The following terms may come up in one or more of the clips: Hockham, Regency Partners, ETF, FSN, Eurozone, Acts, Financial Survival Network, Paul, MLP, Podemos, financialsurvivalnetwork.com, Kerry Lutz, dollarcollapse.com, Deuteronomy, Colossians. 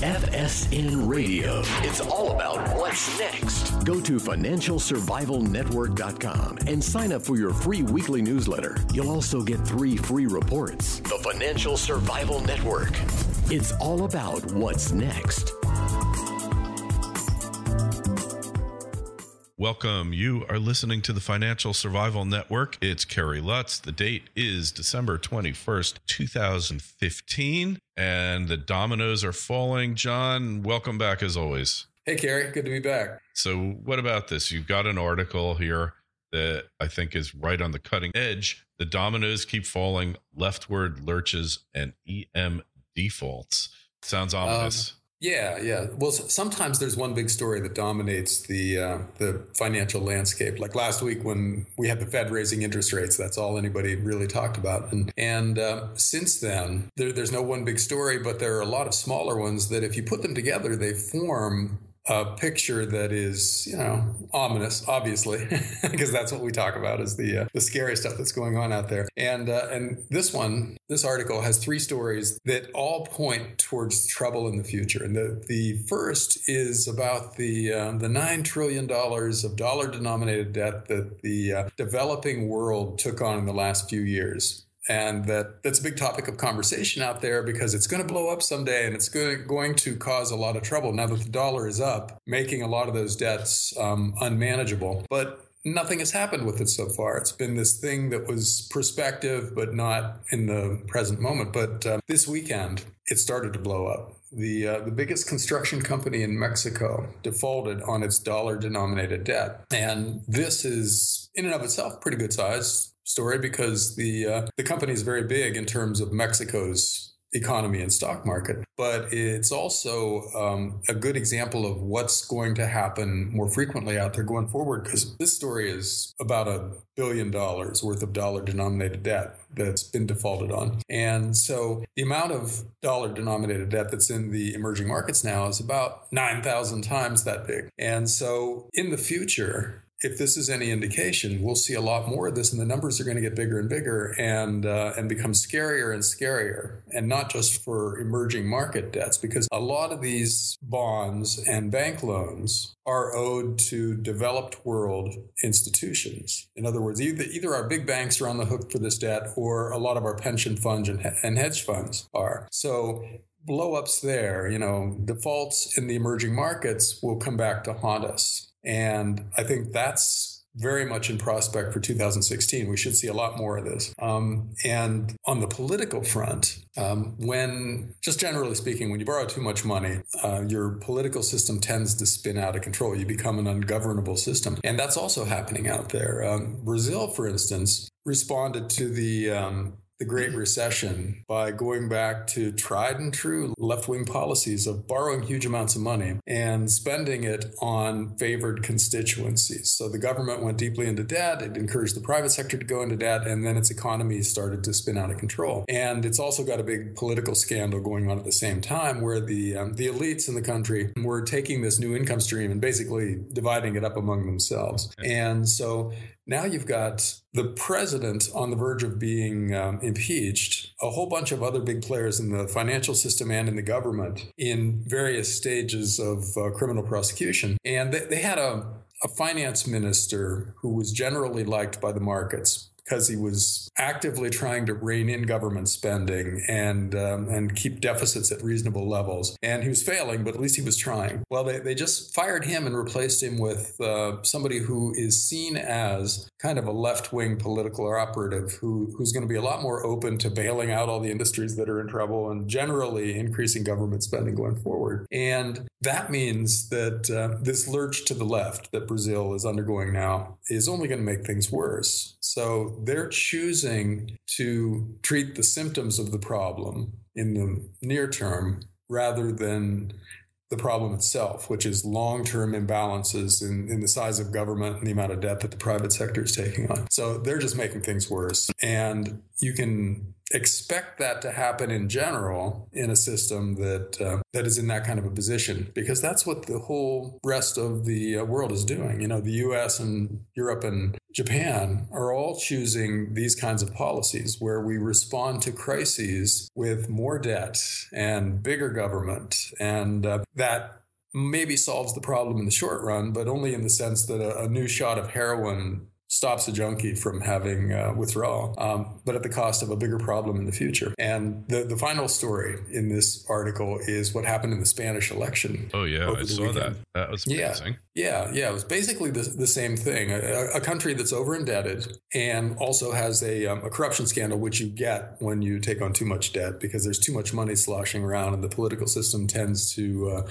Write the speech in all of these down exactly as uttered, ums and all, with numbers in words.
F S N Radio. It's all about what's next. Go to financial survival network dot com and sign up for your free weekly newsletter. You'll also get three free reports. The Financial Survival Network. It's all about what's next. Welcome. You are listening to the Financial Survival Network. It's Kerry Lutz. The date is December twenty-first, two thousand fifteen, and the dominoes are falling. John, welcome back as always. Hey, Kerry. Good to be back. So what about this? You've got an article here that I think is right on the cutting edge. The dominoes keep falling, leftward lurches, and E M defaults. Sounds ominous. Um, Yeah, yeah. Well, sometimes there's one big story that dominates the uh, the financial landscape. Like last week when we had the Fed raising interest rates, that's all anybody really talked about. And and uh, since then, there, there's no one big story, but there are a lot of smaller ones that if you put them together, they form a picture that is, you know, ominous, obviously, because that's what we talk about is the uh, the scary stuff that's going on out there. And uh, and this one, this article has three stories that all point towards trouble in the future. And the, the first is about the uh, the nine trillion dollars of dollar denominated debt that the uh, developing world took on in the last few years. And that, that's a big topic of conversation out there because it's going to blow up someday and it's going to cause a lot of trouble now that the dollar is up, making a lot of those debts um, unmanageable. But nothing has happened with it so far. It's been this thing that was prospective, but not in the present moment. But uh, this weekend, it started to blow up. The uh, the biggest construction company in Mexico defaulted on its dollar-denominated debt. And this is, in and of itself, pretty good size story because the uh, the company is very big in terms of Mexico's economy and stock market. But it's also um, a good example of what's going to happen more frequently out there going forward because this story is about a billion dollars worth of dollar-denominated debt that's been defaulted on. And so the amount of dollar-denominated debt that's in the emerging markets now is about nine thousand times that big. And so in the future, if this is any indication, we'll see a lot more of this, and the numbers are going to get bigger and bigger and uh, and become scarier and scarier, and not just for emerging market debts, because a lot of these bonds and bank loans are owed to developed world institutions. In other words, either, either our big banks are on the hook for this debt or a lot of our pension funds and, and hedge funds are. So blow-ups there, you know, defaults in the emerging markets will come back to haunt us. And I think that's very much in prospect for two thousand sixteen. We should see a lot more of this. Um, and on the political front, um, when, just generally speaking, when you borrow too much money, uh, your political system tends to spin out of control. You become an ungovernable system. And that's also happening out there. Um, Brazil, for instance, responded to the um, the Great Recession by going back to tried and true left-wing policies of borrowing huge amounts of money and spending it on favored constituencies. So the government went deeply into debt, it encouraged the private sector to go into debt, and then its economy started to spin out of control. And it's also got a big political scandal going on at the same time where the um, the elites in the country were taking this new income stream and basically dividing it up among themselves. Okay. And so now you've got the president on the verge of being um, impeached, a whole bunch of other big players in the financial system and in the government in various stages of uh, criminal prosecution. And they, they had a, a finance minister who was generally liked by the markets because he was actively trying to rein in government spending and um, and keep deficits at reasonable levels. And he was failing, but at least he was trying. Well, they, they just fired him and replaced him with uh, somebody who is seen as kind of a left-wing political operative who who's going to be a lot more open to bailing out all the industries that are in trouble and generally increasing government spending going forward. And that means that uh, this lurch to the left that Brazil is undergoing now is only going to make things worse. So they're choosing to treat the symptoms of the problem in the near term rather than the problem itself, which is long-term imbalances in, in the size of government and the amount of debt that the private sector is taking on. So they're just making things worse. And you can expect that to happen in general in a system that uh, that is in that kind of a position, because that's what the whole rest of the world is doing. You know, the U S and Europe and Japan are all choosing these kinds of policies where we respond to crises with more debt and bigger government, and uh, that maybe solves the problem in the short run, but only in the sense that a, a new shot of heroin stops a junkie from having uh, withdrawal, um, but at the cost of a bigger problem in the future. And the, the final story in this article is what happened in the Spanish election. Oh, yeah, I saw weekend. that. That was amazing. Yeah, yeah, yeah. It was basically the, the same thing. A, a country that's over-indebted and also has a, um, a corruption scandal, which you get when you take on too much debt because there's too much money sloshing around, and the political system tends to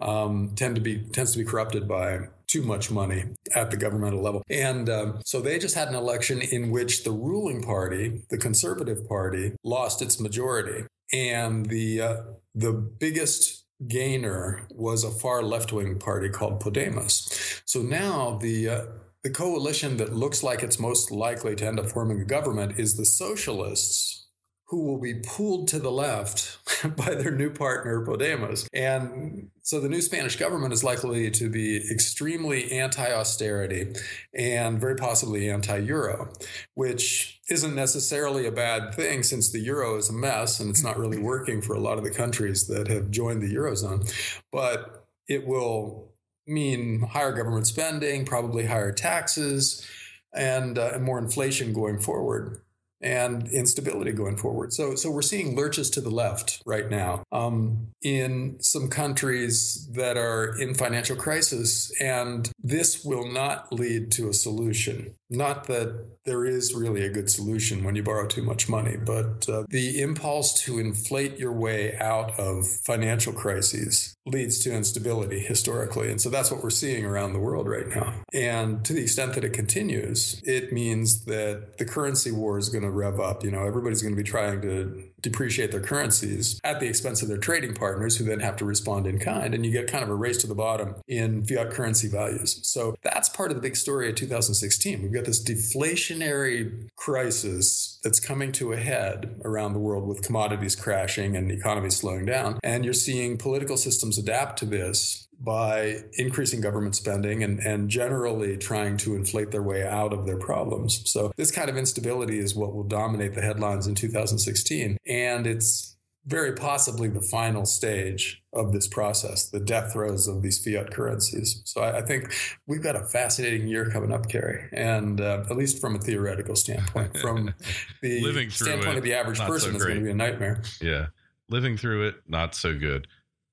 uh, um, tend to be tends to be corrupted by too much money at the governmental level. And um, so they just had an election in which the ruling party, the Conservative Party, lost its majority. And the uh, the biggest gainer was a far left-wing party called Podemos. So now the uh, the coalition that looks like it's most likely to end up forming a government is the socialists, who will be pulled to the left by their new partner, Podemos. And so the new Spanish government is likely to be extremely anti-austerity and very possibly anti-euro, which isn't necessarily a bad thing since the euro is a mess and it's not really working for a lot of the countries that have joined the Eurozone. But it will mean higher government spending, probably higher taxes, and, uh, and more inflation going forward, and instability going forward. So so we're seeing lurches to the left right now um, in some countries that are in financial crisis. And this will not lead to a solution. Not that there is really a good solution when you borrow too much money, but uh, the impulse to inflate your way out of financial crises leads to instability historically. And so that's what we're seeing around the world right now. And to the extent that it continues, it means that the currency war is going to rev up. You know, everybody's going to be trying to depreciate their currencies at the expense of their trading partners, who then have to respond in kind. And you get kind of a race to the bottom in fiat currency values. So that's part of the big story of two thousand sixteen. We've got this deflationary crisis that's coming to a head around the world with commodities crashing and the economy slowing down. And you're seeing political systems adapt to this by increasing government spending and, and generally trying to inflate their way out of their problems. So this kind of instability is what will dominate the headlines in two thousand sixteen. And it's very possibly the final stage of this process, the death throes of these fiat currencies. So I, I think we've got a fascinating year coming up, Kerry, and uh, at least from a theoretical standpoint. From the Living standpoint it, of the average person, so it's going to be a nightmare. Yeah. Living through it, not so good.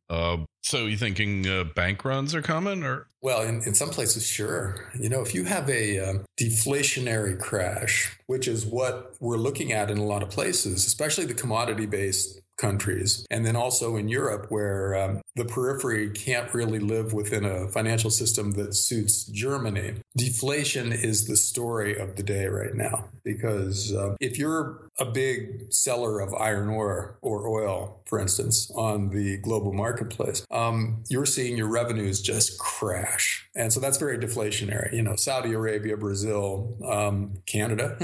Uh, so you thinking uh, bank runs are coming, or? Well, in, in some places, sure. You know, if you have a uh, deflationary crash, which is what we're looking at in a lot of places, especially the commodity-based countries, and then also in Europe, where um, the periphery can't really live within a financial system that suits Germany. Deflation is the story of the day right now, because uh, if you're a big seller of iron ore or oil, for instance, on the global marketplace, um, you're seeing your revenues just crash. And so that's very deflationary. You know, Saudi Arabia, Brazil, um, Canada,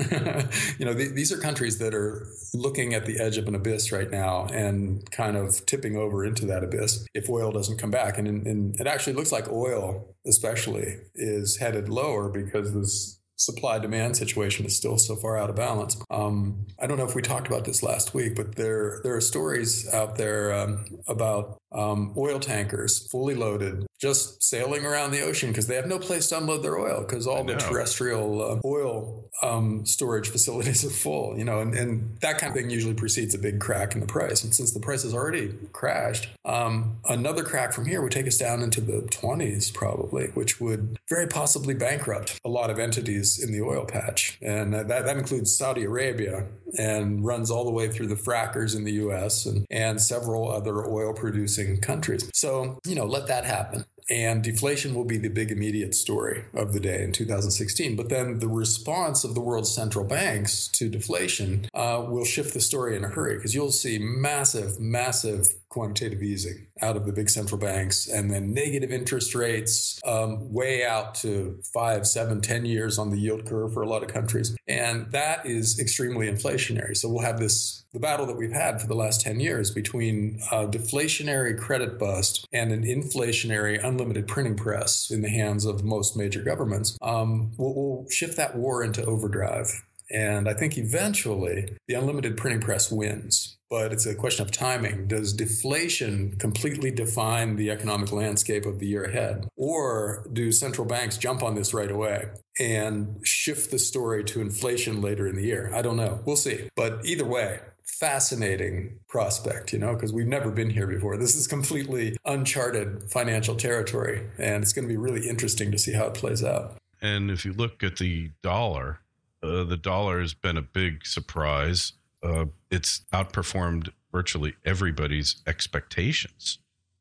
you know, th- these are countries that are looking at the edge of an abyss right now and kind of tipping over into that abyss if oil doesn't come back. And, in, in, it actually looks like oil, especially, is headed lower because this supply-demand situation is still so far out of balance. Um, I don't know if we talked about this last week, but there there are stories out there um, about um, oil tankers fully loaded, just sailing around the ocean because they have no place to unload their oil because all the terrestrial uh, oil um, storage facilities are full, you know, and, and that kind of thing usually precedes a big crack in the price. And since the price has already crashed, um, another crack from here would take us down into the twenties probably, which would very possibly bankrupt a lot of entities in the oil patch. And that, that includes Saudi Arabia and runs all the way through the frackers in the U S and, and several other oil producing countries. So, you know, let that happen. And deflation will be the big immediate story of the day in two thousand sixteen. But then the response of the world's central banks to deflation uh, will shift the story in a hurry, because you'll see massive, massive quantitative easing out of the big central banks, and then negative interest rates um, way out to five, seven, ten years on the yield curve for a lot of countries. And that is extremely inflationary. So we'll have this, the battle that we've had for the last ten years between a deflationary credit bust and an inflationary unlimited printing press in the hands of most major governments. Um, we'll, we'll shift that war into overdrive. And I think eventually the unlimited printing press wins. But it's a question of timing. Does deflation completely define the economic landscape of the year ahead? Or do central banks jump on this right away and shift the story to inflation later in the year? I don't know. We'll see. But either way, fascinating prospect, you know, because we've never been here before. This is completely uncharted financial territory, and it's going to be really interesting to see how it plays out. And if you look at the dollar, uh, the dollar has been a big surprise. Uh, it's outperformed virtually everybody's expectations,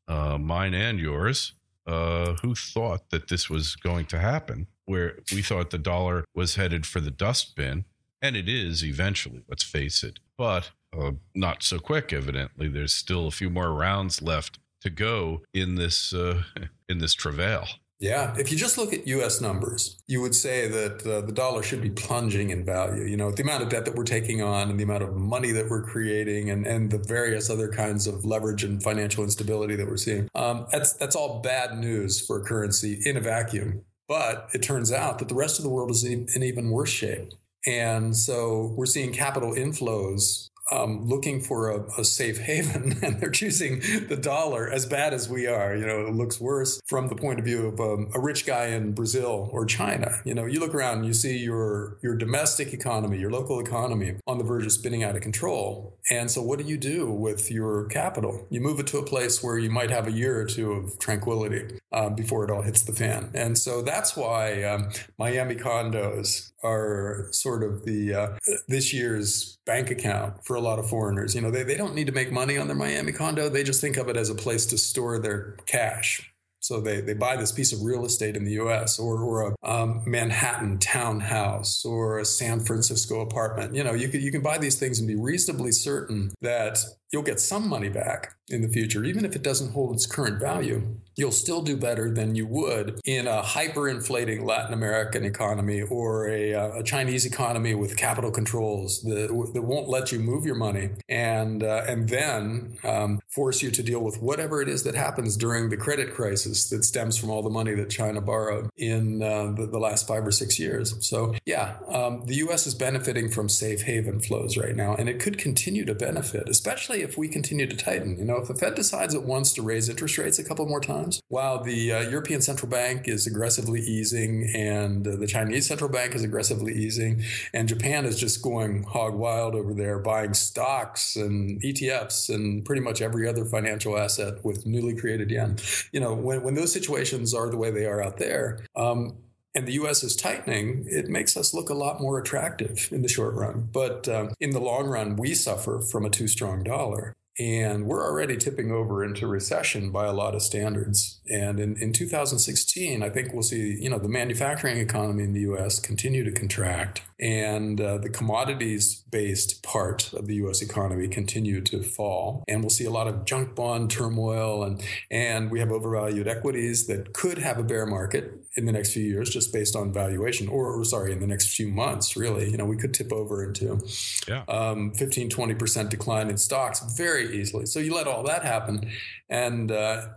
uh, mine and yours. Uh, who thought that this was going to happen? Where we thought the dollar was headed for the dustbin, and it is eventually, let's face it. But uh, not so quick, evidently. There's still a few more rounds left to go in this uh, in this travail. Yeah. If you just look at U S numbers, you would say that uh, the dollar should be plunging in value. You know, the amount of debt that we're taking on and the amount of money that we're creating and, and the various other kinds of leverage and financial instability that we're seeing. Um, that's that's all bad news for a currency in a vacuum. But it turns out that the rest of the world is in, in even worse shape. And so we're seeing capital inflows Um, looking for a, a safe haven, and they're choosing the dollar, as bad as we are. You know, it looks worse from the point of view of um, a rich guy in Brazil or China. You know, you look around and you see your your domestic economy, your local economy on the verge of spinning out of control. And so what do you do with your capital? You move it to a place where you might have a year or two of tranquility uh, before it all hits the fan. And so that's why um, Miami condos are sort of the uh, this year's bank account for a lot of foreigners. You know, they, they don't need to make money on their Miami condo. They just think of it as a place to store their cash. So they, they buy this piece of real estate in the U S or, or a um, Manhattan townhouse or a San Francisco apartment. You know, you can, you can buy these things and be reasonably certain that you'll get some money back in the future. Even if it doesn't hold its current value, you'll still do better than you would in a hyperinflating Latin American economy or a, a Chinese economy with capital controls that, that won't let you move your money and, uh, and then um, force you to deal with whatever it is that happens during the credit crisis that stems from all the money that China borrowed in uh, the, the last five or six years. So, yeah, um, the U S is benefiting from safe haven flows right now, and it could continue to benefit, especially if we continue to tighten. You know, if the Fed decides it wants to raise interest rates a couple more times, while the uh, European Central Bank is aggressively easing and uh, the Chinese Central Bank is aggressively easing, and Japan is just going hog wild over there, buying stocks and E T Fs and pretty much every other financial asset with newly created yen. You know, when When those situations are the way they are out there, um, and the U S is tightening, it makes us look a lot more attractive in the short run. But um, in the long run, we suffer from a too strong dollar. And we're already tipping over into recession by a lot of standards. And in, in two thousand sixteen, I think we'll see, you know, the manufacturing economy in the U S continue to contract, and uh, the commodities-based part of the U S economy continue to fall. And we'll see a lot of junk bond turmoil, and, and we have overvalued equities that could have a bear market in the next few years just based on valuation, or, or sorry, in the next few months, really. You know, we could tip over into yeah. um, fifteen, twenty percent decline in stocks very easily. So you let all that happen, and uh,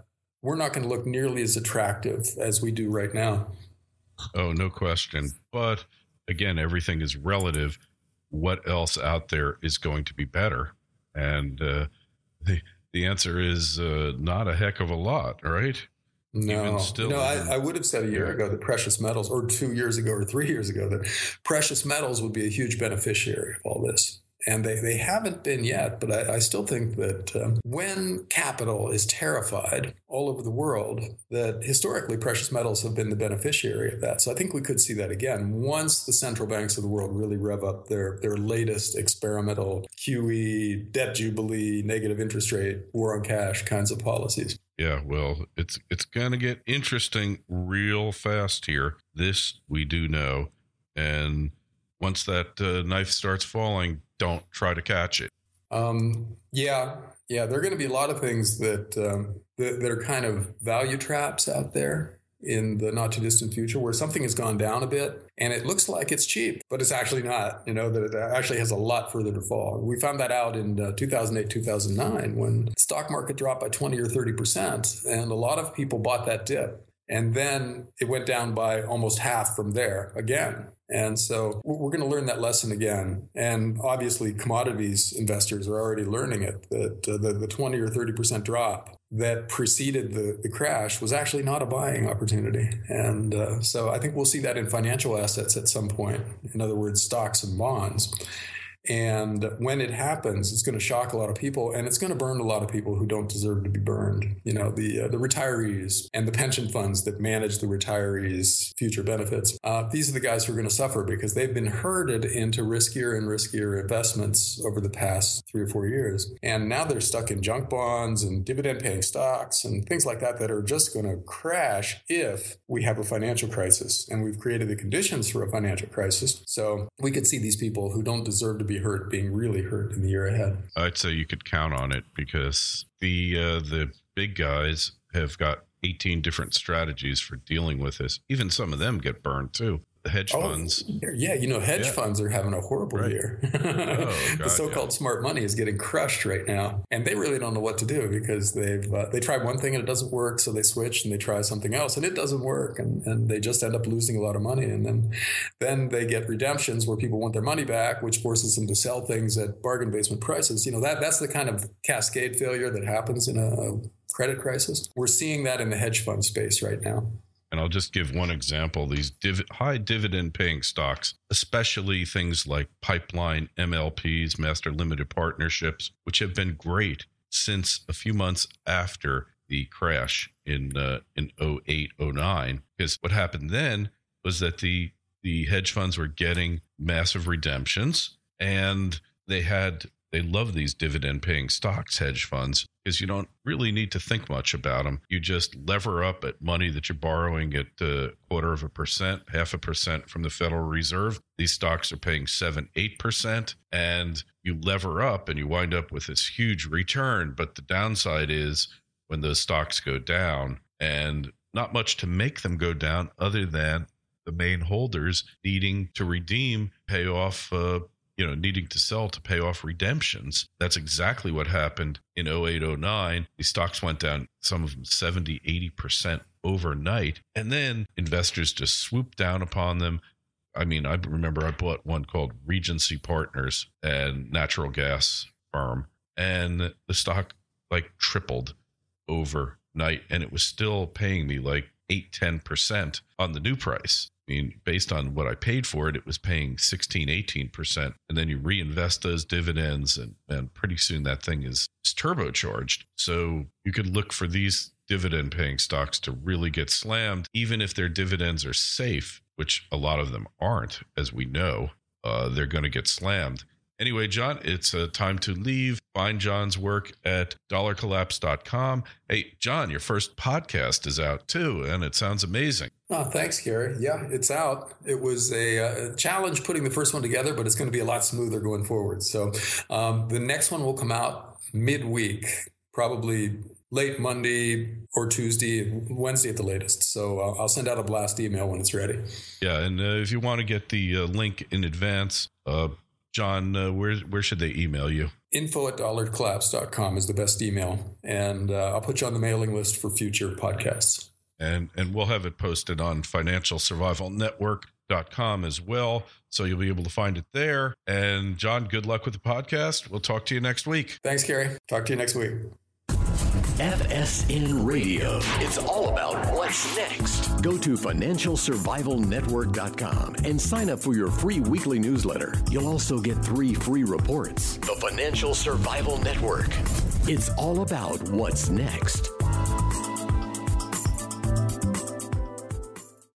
we're not going to look nearly as attractive as we do right now. Oh, no question. But again, everything is relative. What else out there is going to be better? And uh, the the answer is uh, not a heck of a lot, right? No, Even still, no, I, I would have said a year ago that precious metals, or two years ago, or three years ago, that precious metals would be a huge beneficiary of all this. And they, they haven't been yet, but I, I still think that um, when capital is terrified all over the world, that historically precious metals have been the beneficiary of that. So I think we could see that again once the central banks of the world really rev up their, their latest experimental Q E, debt jubilee, negative interest rate, war on cash kinds of policies. Yeah, well, it's it's going to get interesting real fast here. This we do know. And once that uh, knife starts falling, don't try to catch it. Um, yeah, yeah, there are going to be a lot of things that, um, that that are kind of value traps out there in the not too distant future, where something has gone down a bit and it looks like it's cheap, but it's actually not. You know, that it actually has a lot further to fall. We found that out in uh, two thousand eight, two thousand nine, when the stock market dropped by twenty or thirty percent, and a lot of people bought that dip, and then it went down by almost half from there again. And so we're going to learn that lesson again. And obviously, commodities investors are already learning it, that uh, the, the twenty or thirty percent drop that preceded the, the crash was actually not a buying opportunity. And uh, so I think we'll see that in financial assets at some point. In other words, stocks and bonds. And when it happens, it's going to shock a lot of people, and it's going to burn a lot of people who don't deserve to be burned. You know, the uh, the retirees and the pension funds that manage the retirees' future benefits. Uh, these are the guys who are going to suffer because they've been herded into riskier and riskier investments over the past three or four years. And now they're stuck in junk bonds and dividend-paying stocks and things like that that are just going to crash if we have a financial crisis. And we've created the conditions for a financial crisis. So we could see these people who don't deserve to be hurt being really hurt in the year ahead. I'd say you could count on it, because the uh, the big guys have got eighteen different strategies for dealing with this. Even some of them get burned too. The hedge oh, funds. Yeah, you know, hedge yeah. funds are having a horrible right. year. oh, God, the so-called yeah. smart money is getting crushed right now, and they really don't know what to do, because they've uh, they tried one thing and it doesn't work, so they switch and they try something else and it doesn't work, and, and they just end up losing a lot of money. And then then they get redemptions where people want their money back, which forces them to sell things at bargain basement prices. You know, that that's the kind of cascade failure that happens in a credit crisis. We're seeing that in the hedge fund space right now. And I'll just give one example. These div- high dividend paying stocks, especially things like pipeline M L Ps, master limited partnerships, which have been great since a few months after the crash in uh, in oh eight, oh nine. Because what happened then was that the the hedge funds were getting massive redemptions, and they had they love these dividend paying stocks, hedge funds, because you don't really need to think much about them. You just lever up at money that you're borrowing at a quarter of a percent, half a percent from the Federal Reserve. These stocks are paying seven, eight percent, and you lever up and you wind up with this huge return. But the downside is when those stocks go down, and not much to make them go down other than the main holders needing to redeem, pay off, uh, you know, needing to sell to pay off redemptions. That's exactly what happened in oh eight, oh nine. These stocks went down, some of them seventy, eighty percent overnight. And then investors just swooped down upon them. I mean, I remember I bought one called Regency Partners, and natural gas firm, and the stock like tripled overnight, and it was still paying me like eight, ten percent on the new price. I mean, based on what I paid for it, it was paying sixteen, eighteen percent. And then you reinvest those dividends, and, and pretty soon that thing is, is turbocharged. So you could look for these dividend paying stocks to really get slammed, even if their dividends are safe, which a lot of them aren't, as we know. Uh, they're going to get slammed. Anyway, John, it's uh, time to leave. Find John's work at dollar collapse dot com. Hey, John, your first podcast is out too, and it sounds amazing. Oh, thanks, Kerry. Yeah, it's out. It was a, a challenge putting the first one together, but it's going to be a lot smoother going forward. So um, the next one will come out midweek, probably late Monday or Tuesday, Wednesday at the latest. So uh, I'll send out a blast email when it's ready. Yeah, and uh, if you want to get the uh, link in advance, uh, John, uh, where where should they email you? Info at dollar collapse dot com is the best email. And uh, I'll put you on the mailing list for future podcasts. And and we'll have it posted on financial survival network dot com as well. So you'll be able to find it there. And John, good luck with the podcast. We'll talk to you next week. Thanks, Kerry. Talk to you next week. F S N Radio. It's all about what's next. Go to financial survival network dot com and sign up for your free weekly newsletter. You'll also get three free reports. The Financial Survival Network. It's all about what's next.